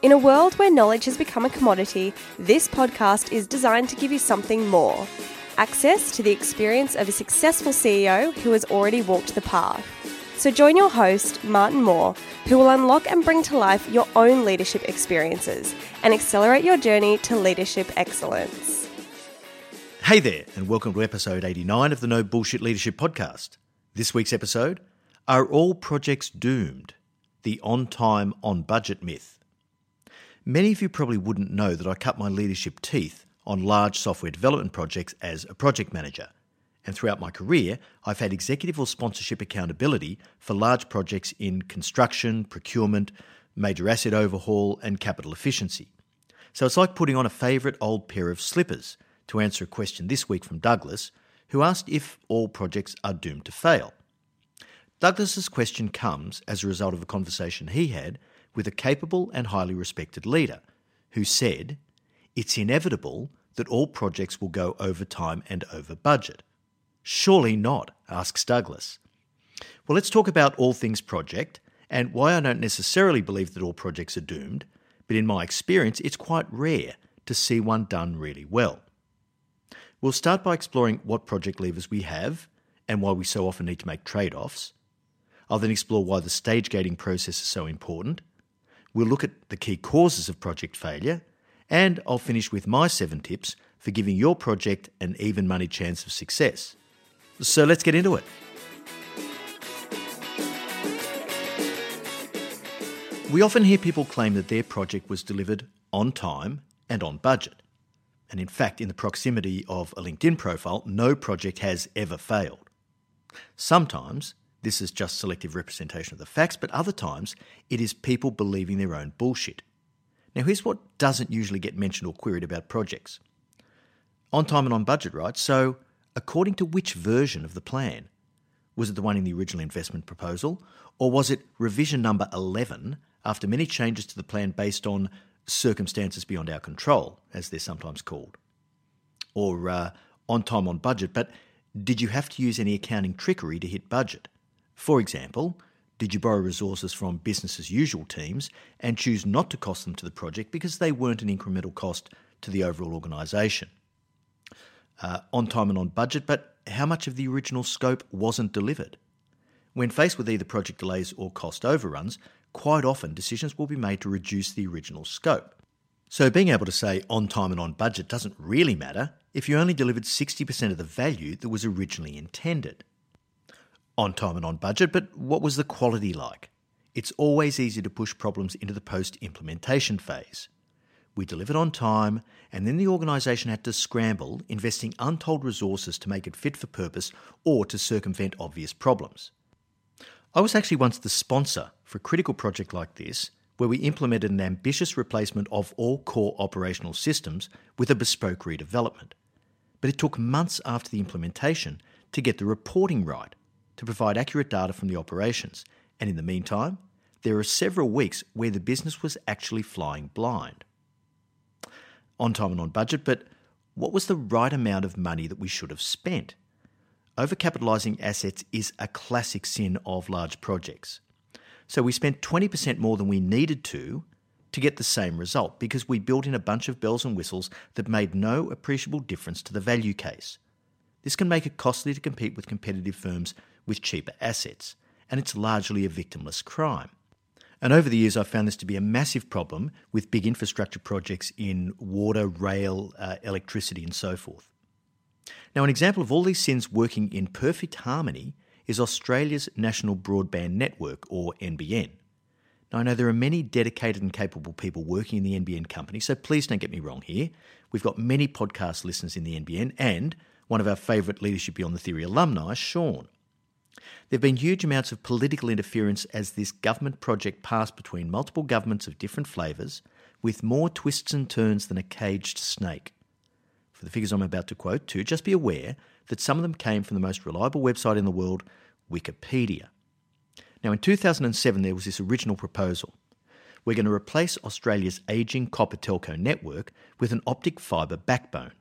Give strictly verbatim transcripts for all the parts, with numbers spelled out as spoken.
In a world where knowledge has become a commodity, this podcast is designed to give you something more. Access to the experience of a successful C E O who has already walked the path. So join your host, Martin Moore, who will unlock and bring to life your own leadership experiences and accelerate your journey to leadership excellence. Hey there, and welcome to episode eighty-nine of the No Bullshit Leadership Podcast. This week's episode, Are All Projects Doomed? The on-time, on-budget myth. Many of you probably wouldn't know that I cut my leadership teeth on large software development projects as a project manager. And throughout my career, I've had executive or sponsorship accountability for large projects in construction, procurement, major asset overhaul, and capital efficiency. So it's like putting on a favourite old pair of slippers to answer a question this week from Douglas, who asked if all projects are doomed to fail. Douglas's question comes as a result of a conversation he had with a capable and highly respected leader who said, it's inevitable that all projects will go over time and over budget. Surely not, asks Douglas. Well, let's talk about all things project and why I don't necessarily believe that all projects are doomed, but in my experience, it's quite rare to see one done really well. We'll start by exploring what project levers we have and why we so often need to make trade-offs. I'll then explore why the stage gating process is so important. We'll look at the key causes of project failure, and I'll finish with my seven tips for giving your project an even money chance of success. So let's get into it. We often hear people claim that their project was delivered on time and on budget. And in fact, in the proximity of a LinkedIn profile, no project has ever failed. Sometimes this is just selective representation of the facts, but other times it is people believing their own bullshit. Now here's what doesn't usually get mentioned or queried about projects. On time and on budget, right? So according to which version of the plan? Was it the one in the original investment proposal, or was it revision number eleven after many changes to the plan based on circumstances beyond our control, as they're sometimes called? Or uh, on time on budget, but did you have to use any accounting trickery to hit budget? For example, did you borrow resources from business as usual teams and choose not to cost them to the project because they weren't an incremental cost to the overall organisation? Uh, on time and on budget, but how much of the original scope wasn't delivered? When faced with either project delays or cost overruns, quite often decisions will be made to reduce the original scope. So being able to say on time and on budget doesn't really matter if you only delivered sixty percent of the value that was originally intended. On time and on budget, but what was the quality like? It's always easy to push problems into the post-implementation phase. We delivered on time, and then the organisation had to scramble, investing untold resources to make it fit for purpose or to circumvent obvious problems. I was actually once the sponsor for a critical project like this, where we implemented an ambitious replacement of all core operational systems with a bespoke redevelopment. But it took months after the implementation to get the reporting right, to provide accurate data from the operations. And in the meantime, there are several weeks where the business was actually flying blind. On time and on budget, but what was the right amount of money that we should have spent? Overcapitalising assets is a classic sin of large projects. So we spent twenty percent more than we needed to to get the same result because we built in a bunch of bells and whistles that made no appreciable difference to the value case. This can make it costly to compete with competitive firms with cheaper assets, and it's largely a victimless crime. And over the years, I've found this to be a massive problem with big infrastructure projects in water, rail, uh, electricity, and so forth. Now, an example of all these sins working in perfect harmony is Australia's National Broadband Network, or N B N. Now, I know there are many dedicated and capable people working in the N B N company, so please don't get me wrong here. We've got many podcast listeners in the N B N, and one of our favourite Leadership Beyond the Theory alumni, Sean. There have been huge amounts of political interference as this government project passed between multiple governments of different flavours, with more twists and turns than a caged snake. For the figures I'm about to quote too, just be aware that some of them came from the most reliable website in the world, Wikipedia. Now in two thousand seven there was this original proposal. We're going to replace Australia's ageing copper telco network with an optic fibre backbone.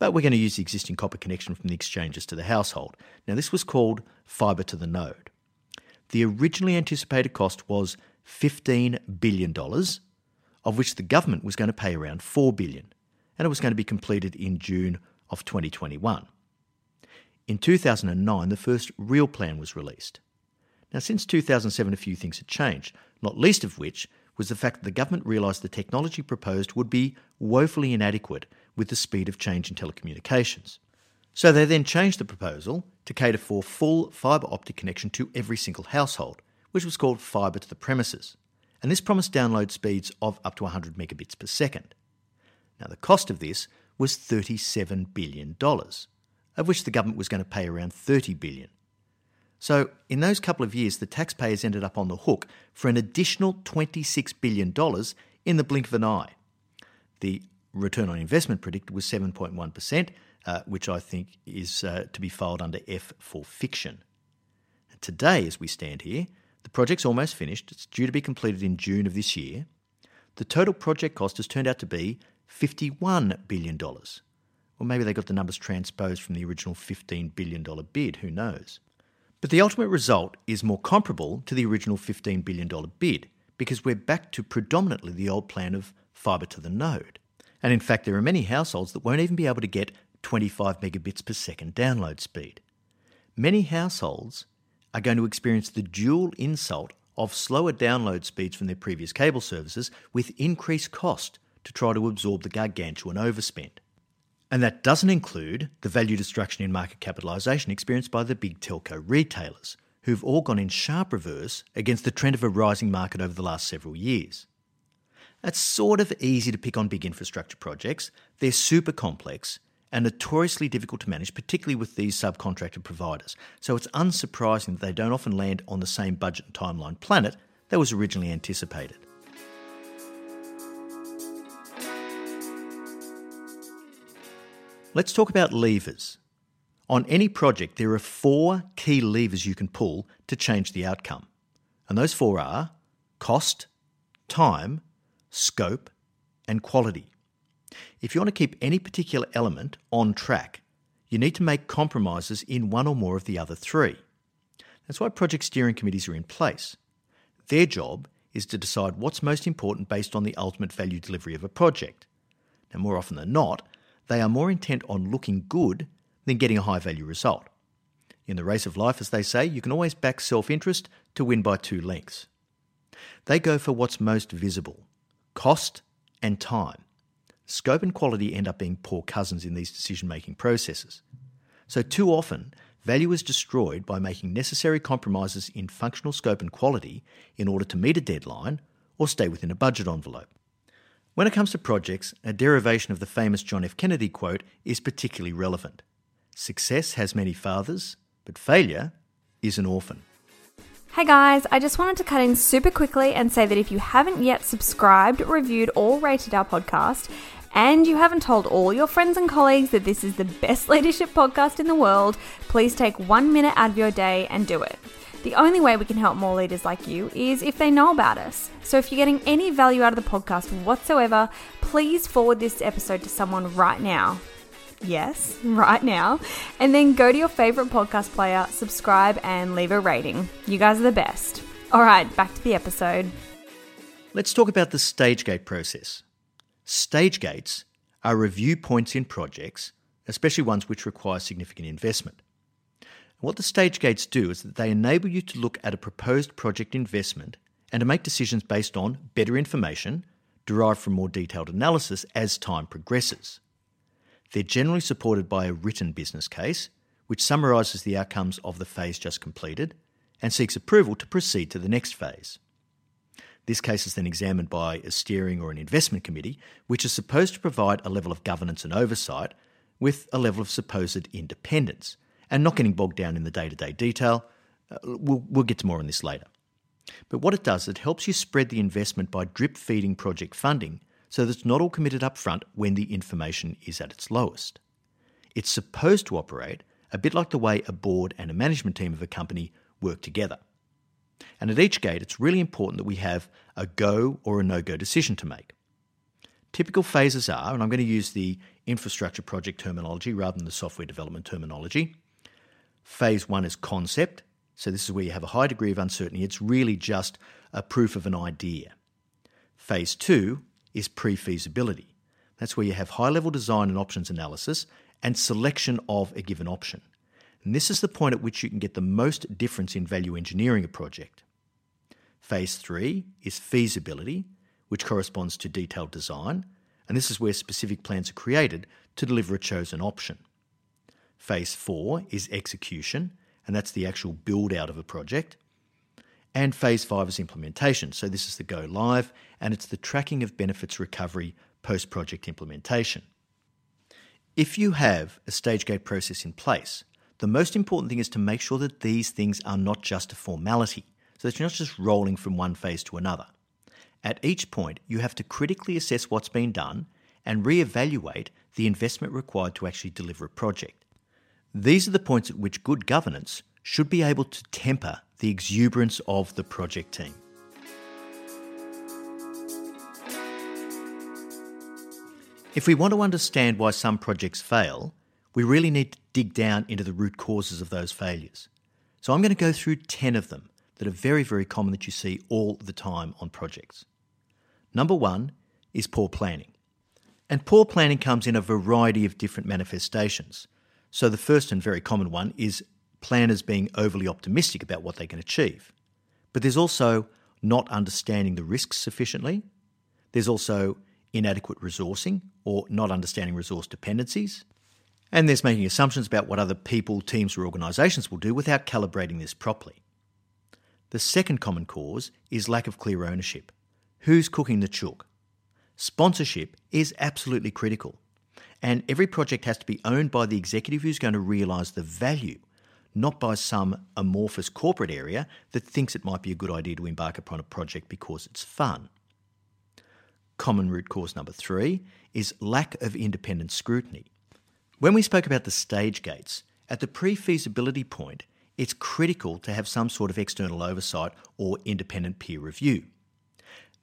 But we're going to use the existing copper connection from the exchanges to the household. Now this was called fibre to the node. The originally anticipated cost was fifteen billion dollars, of which the government was going to pay around four billion dollars, and it was going to be completed in June of twenty twenty-one. In two thousand nine, the first real plan was released. Now since two thousand seven, a few things had changed, not least of which was the fact that the government realised the technology proposed would be woefully inadequate with the speed of change in telecommunications. So they then changed the proposal to cater for full fibre optic connection to every single household, which was called fibre to the premises. And this promised download speeds of up to one hundred megabits per second. Now the cost of this was thirty-seven billion dollars, of which the government was going to pay around thirty billion dollars. So in those couple of years, the taxpayers ended up on the hook for an additional twenty-six billion dollars in the blink of an eye. The return on investment predicted was seven point one percent, uh, which I think is uh, to be filed under F for fiction. And today, as we stand here, the project's almost finished. It's due to be completed in June of this year. The total project cost has turned out to be fifty-one billion dollars. Or maybe they got the numbers transposed from the original fifteen billion dollars bid, who knows. But the ultimate result is more comparable to the original fifteen billion dollars bid because we're back to predominantly the old plan of fibre to the node. And in fact, there are many households that won't even be able to get twenty-five megabits per second download speed. Many households are going to experience the dual insult of slower download speeds from their previous cable services with increased cost to try to absorb the gargantuan overspend. And that doesn't include the value destruction in market capitalisation experienced by the big telco retailers, who've all gone in sharp reverse against the trend of a rising market over the last several years. It's sort of easy to pick on big infrastructure projects. They're super complex are notoriously difficult to manage, particularly with these subcontracted providers. So it's unsurprising that they don't often land on the same budget and timeline planet that was originally anticipated. Let's talk about levers. On any project, there are four key levers you can pull to change the outcome. And those four are cost, time, scope, and quality. If you want to keep any particular element on track, you need to make compromises in one or more of the other three. That's why project steering committees are in place. Their job is to decide what's most important based on the ultimate value delivery of a project. Now, more often than not, they are more intent on looking good than getting a high-value result. In the race of life, as they say, you can always back self-interest to win by two lengths. They go for what's most visible, cost and time. Scope and quality end up being poor cousins in these decision-making processes. So too often, value is destroyed by making necessary compromises in functional scope and quality in order to meet a deadline or stay within a budget envelope. When it comes to projects, a derivation of the famous John F. Kennedy quote is particularly relevant. Success has many fathers, but failure is an orphan. Hey guys, I just wanted to cut in super quickly and say that if you haven't yet subscribed, reviewed, or rated our podcast, and you haven't told all your friends and colleagues that this is the best leadership podcast in the world, please take one minute out of your day and do it. The only way we can help more leaders like you is if they know about us. So if you're getting any value out of the podcast whatsoever, please forward this episode to someone right now. Yes, right now. And then go to your favorite podcast player, subscribe, and leave a rating. You guys are the best. All right, back to the episode. Let's talk about the stage gate process. Stage gates are review points in projects, especially ones which require significant investment. What the stage gates do is that they enable you to look at a proposed project investment and to make decisions based on better information derived from more detailed analysis as time progresses. They're generally supported by a written business case, which summarises the outcomes of the phase just completed and seeks approval to proceed to the next phase. This case is then examined by a steering or an investment committee, which is supposed to provide a level of governance and oversight with a level of supposed independence, and not getting bogged down in the day-to-day detail. Uh, we'll, we'll get to more on this later. But what it does, it helps you spread the investment by drip-feeding project funding so that it's not all committed up front when the information is at its lowest. It's supposed to operate a bit like the way a board and a management team of a company work together. And at each gate, it's really important that we have a go or a no-go decision to make. Typical phases are, and I'm going to use the infrastructure project terminology rather than the software development terminology. Phase one is concept. So this is where you have a high degree of uncertainty. It's really just a proof of an idea. Phase two is pre-feasibility. That's where you have high-level design and options analysis and selection of a given option. And this is the point at which you can get the most difference in value engineering a project. Phase three is feasibility, which corresponds to detailed design, and this is where specific plans are created to deliver a chosen option. Phase four is execution, and that's the actual build-out of a project. And phase five is implementation, so this is the go live, and it's the tracking of benefits recovery post-project implementation. If you have a stage gate process in place, the most important thing is to make sure that these things are not just a formality, so that you're not just rolling from one phase to another. At each point, you have to critically assess what's been done and reevaluate the investment required to actually deliver a project. These are the points at which good governance should be able to temper the exuberance of the project team. If we want to understand why some projects fail, we really need to dig down into the root causes of those failures. So I'm going to go through ten of them that are very, very common that you see all the time on projects. Number one is poor planning. And poor planning comes in a variety of different manifestations. So the first and very common one is planners being overly optimistic about what they can achieve. But there's also not understanding the risks sufficiently. There's also inadequate resourcing or not understanding resource dependencies. And there's making assumptions about what other people, teams, or organisations will do without calibrating this properly. The second common cause is lack of clear ownership. Who's cooking the chook? Sponsorship is absolutely critical. And every project has to be owned by the executive who's going to realise the value, not by some amorphous corporate area that thinks it might be a good idea to embark upon a project because it's fun. Common root cause number three is lack of independent scrutiny. When we spoke about the stage gates, at the pre-feasibility point, it's critical to have some sort of external oversight or independent peer review.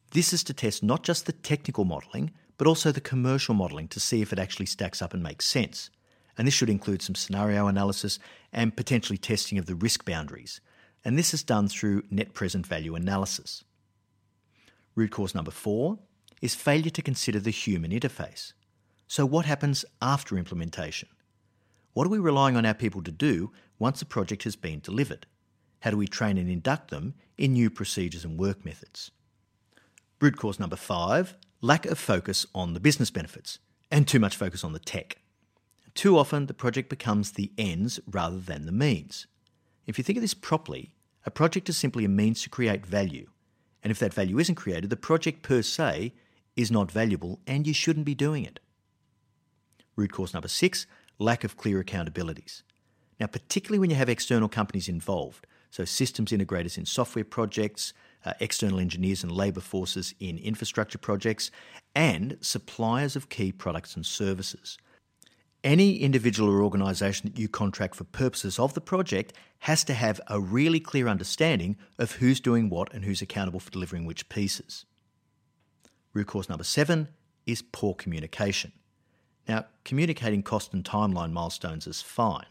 This is to test not just the technical modelling, but also the commercial modelling to see if it actually stacks up and makes sense. And this should include some scenario analysis and potentially testing of the risk boundaries. And this is done through net present value analysis. Root cause number four is failure to consider the human interface. So what happens after implementation? What are we relying on our people to do once a project has been delivered? How do we train and induct them in new procedures and work methods? Root cause number five, lack of focus on the business benefits and too much focus on the tech. Too often, the project becomes the ends rather than the means. If you think of this properly, a project is simply a means to create value. And if that value isn't created, the project per se is not valuable and you shouldn't be doing it. Root cause number six, lack of clear accountabilities. Now, particularly when you have external companies involved, so systems integrators in software projects, uh, external engineers and labour forces in infrastructure projects, and suppliers of key products and services. Any individual or organisation that you contract for purposes of the project has to have a really clear understanding of who's doing what and who's accountable for delivering which pieces. Root cause number seven is poor communication. Now, communicating cost and timeline milestones is fine,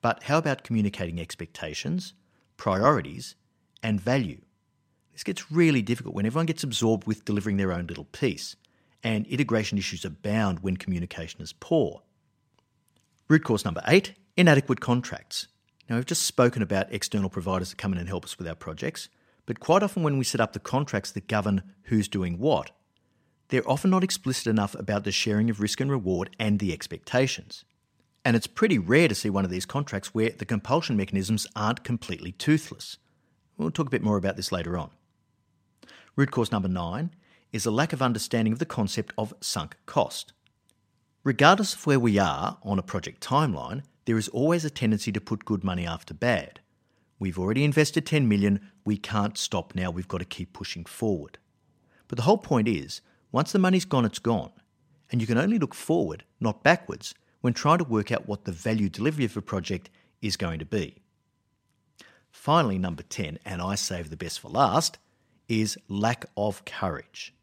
but how about communicating expectations, priorities, and value? This gets really difficult when everyone gets absorbed with delivering their own little piece, and integration issues abound when communication is poor. Root cause number eight, inadequate contracts. Now, we've just spoken about external providers that come in and help us with our projects, but quite often when we set up the contracts that govern who's doing what, they're often not explicit enough about the sharing of risk and reward and the expectations. And it's pretty rare to see one of these contracts where the compulsion mechanisms aren't completely toothless. We'll talk a bit more about this later on. Root cause number nine is a lack of understanding of the concept of sunk cost. Regardless of where we are on a project timeline, there is always a tendency to put good money after bad. We've already invested ten million dollars, we can't stop now, we've got to keep pushing forward. But the whole point is, once the money's gone, it's gone, and you can only look forward, not backwards, when trying to work out what the value delivery of a project is going to be. Finally, number ten, and I save the best for last, is lack of courage.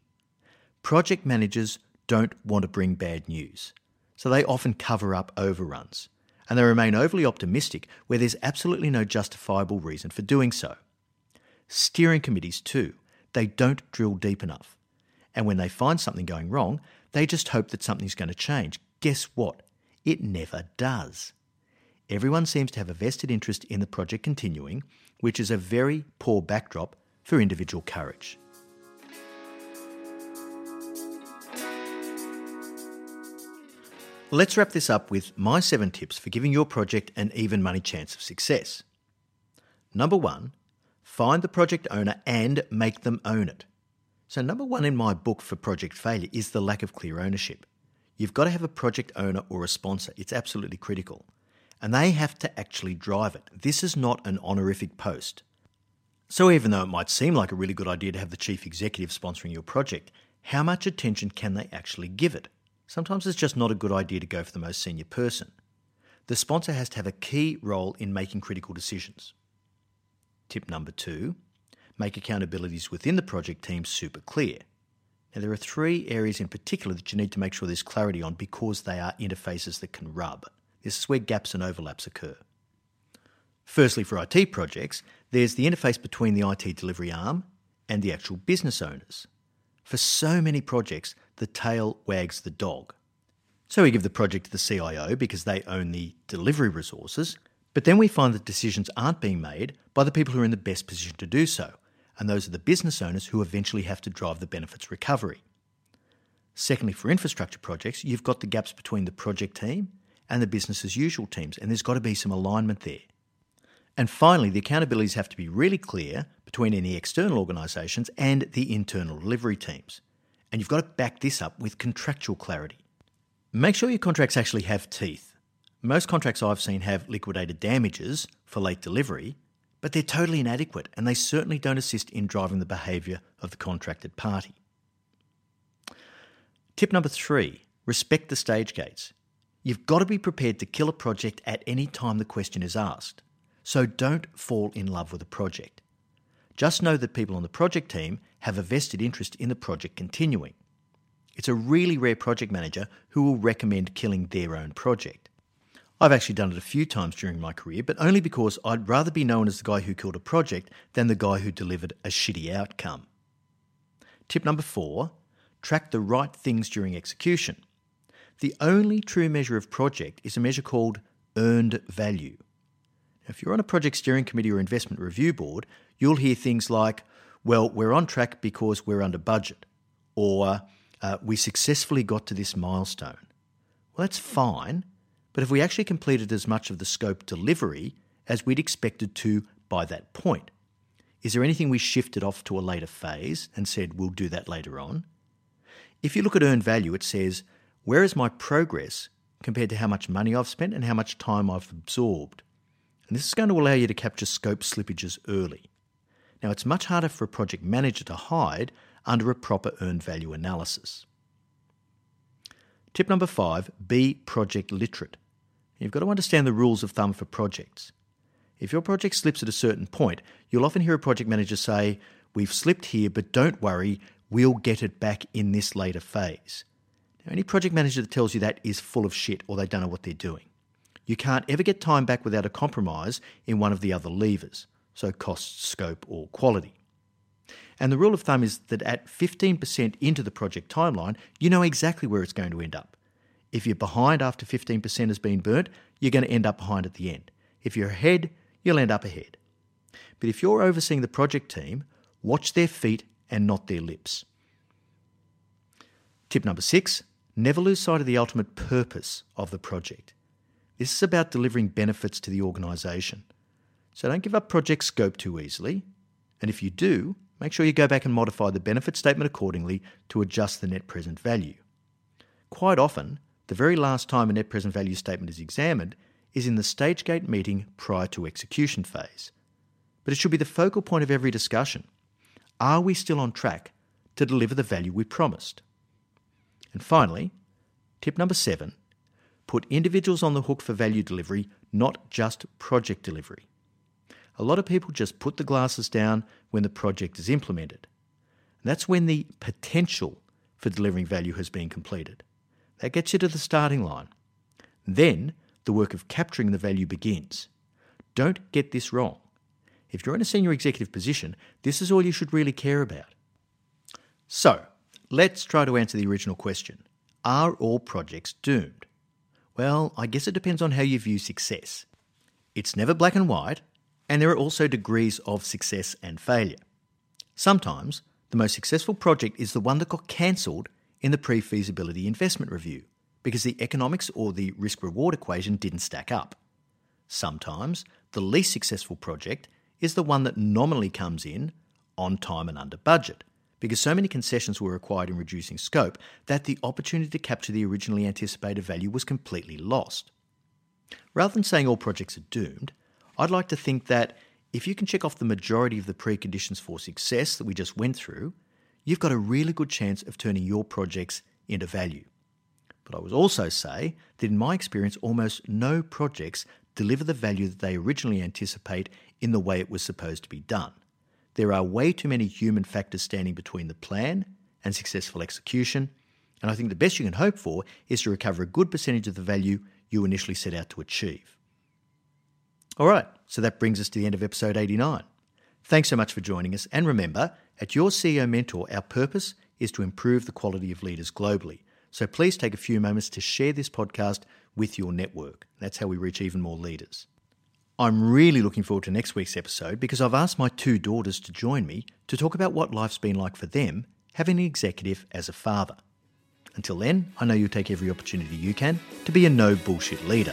Project managers don't want to bring bad news, so they often cover up overruns, and they remain overly optimistic where there's absolutely no justifiable reason for doing so. Steering committees too, they don't drill deep enough. And when they find something going wrong, they just hope that something's going to change. Guess what? It never does. Everyone seems to have a vested interest in the project continuing, which is a very poor backdrop for individual courage. Let's wrap this up with my seven tips for giving your project an even money chance of success. Number one, find the project owner and make them own it. So number one in my book for project failure is the lack of clear ownership. You've got to have a project owner or a sponsor. It's absolutely critical. And they have to actually drive it. This is not an honorific post. So even though it might seem like a really good idea to have the chief executive sponsoring your project, how much attention can they actually give it? Sometimes it's just not a good idea to go for the most senior person. The sponsor has to have a key role in making critical decisions. Tip number two. Make accountabilities within the project team super clear. Now, there are three areas in particular that you need to make sure there's clarity on because they are interfaces that can rub. This is where gaps and overlaps occur. Firstly, for I T projects, there's the interface between the I T delivery arm and the actual business owners. For so many projects, the tail wags the dog. So we give the project to the C I O because they own the delivery resources, but then we find that decisions aren't being made by the people who are in the best position to do so. And those are the business owners who eventually have to drive the benefits recovery. Secondly, for infrastructure projects, you've got the gaps between the project team and the business as usual teams, and there's got to be some alignment there. And finally, the accountabilities have to be really clear between any external organisations and the internal delivery teams. And you've got to back this up with contractual clarity. Make sure your contracts actually have teeth. Most contracts I've seen have liquidated damages for late delivery, but they're totally inadequate and they certainly don't assist in driving the behaviour of the contracted party. Tip number three, respect the stage gates. You've got to be prepared to kill a project at any time the question is asked. So don't fall in love with a project. Just know that people on the project team have a vested interest in the project continuing. It's a really rare project manager who will recommend killing their own project. I've actually done it a few times during my career, but only because I'd rather be known as the guy who killed a project than the guy who delivered a shitty outcome. Tip number four, track the right things during execution. The only true measure of project is a measure called earned value. If you're on a project steering committee or investment review board, you'll hear things like, well, we're on track because we're under budget, or Uh, we successfully got to this milestone. Well, that's fine, but have we actually completed as much of the scope delivery as we'd expected to by that point? Is there anything we shifted off to a later phase and said we'll do that later on? If you look at earned value, it says, where is my progress compared to how much money I've spent and how much time I've absorbed? And this is going to allow you to capture scope slippages early. Now, it's much harder for a project manager to hide under a proper earned value analysis. Tip number five, be project literate. You've got to understand the rules of thumb for projects. If your project slips at a certain point, you'll often hear a project manager say, we've slipped here, but don't worry, we'll get it back in this later phase. Now, any project manager that tells you that is full of shit or they don't know what they're doing. You can't ever get time back without a compromise in one of the other levers, so cost, scope or quality. And the rule of thumb is that at fifteen percent into the project timeline, you know exactly where it's going to end up. If you're behind after fifteen percent has been burnt, you're going to end up behind at the end. If you're ahead, you'll end up ahead. But if you're overseeing the project team, watch their feet and not their lips. Tip number six, never lose sight of the ultimate purpose of the project. This is about delivering benefits to the organisation. So don't give up project scope too easily. And if you do, make sure you go back and modify the benefit statement accordingly to adjust the net present value. Quite often, the very last time a net present value statement is examined is in the stage gate meeting prior to execution phase. But it should be the focal point of every discussion. Are we still on track to deliver the value we promised? And finally, tip number seven, put individuals on the hook for value delivery, not just project delivery. A lot of people just put the glasses down when the project is implemented. And that's when the potential for delivering value has been completed. That gets you to the starting line. Then the work of capturing the value begins. Don't get this wrong. If you're in a senior executive position, this is all you should really care about. So, let's try to answer the original question. Are all projects doomed? Well, I guess it depends on how you view success. It's never black and white. And there are also degrees of success and failure. Sometimes, the most successful project is the one that got cancelled in the pre-feasibility investment review because the economics or the risk-reward equation didn't stack up. Sometimes, the least successful project is the one that nominally comes in on time and under budget because so many concessions were required in reducing scope that the opportunity to capture the originally anticipated value was completely lost. Rather than saying all projects are doomed, I'd like to think that if you can check off the majority of the preconditions for success that we just went through, you've got a really good chance of turning your projects into value. But I would also say that in my experience, almost no projects deliver the value that they originally anticipate in the way it was supposed to be done. There are way too many human factors standing between the plan and successful execution, and I think the best you can hope for is to recover a good percentage of the value you initially set out to achieve. All right, so that brings us to the end of episode eighty-nine. Thanks so much for joining us. And remember, at Your C E O Mentor, our purpose is to improve the quality of leaders globally. So please take a few moments to share this podcast with your network. That's how we reach even more leaders. I'm really looking forward to next week's episode because I've asked my two daughters to join me to talk about what life's been like for them having an executive as a father. Until then, I know you'll take every opportunity you can to be a no bullshit leader.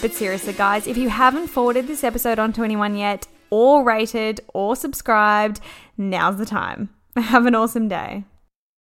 But seriously, guys, if you haven't forwarded this episode on to anyone yet, or rated, or subscribed, now's the time. Have an awesome day.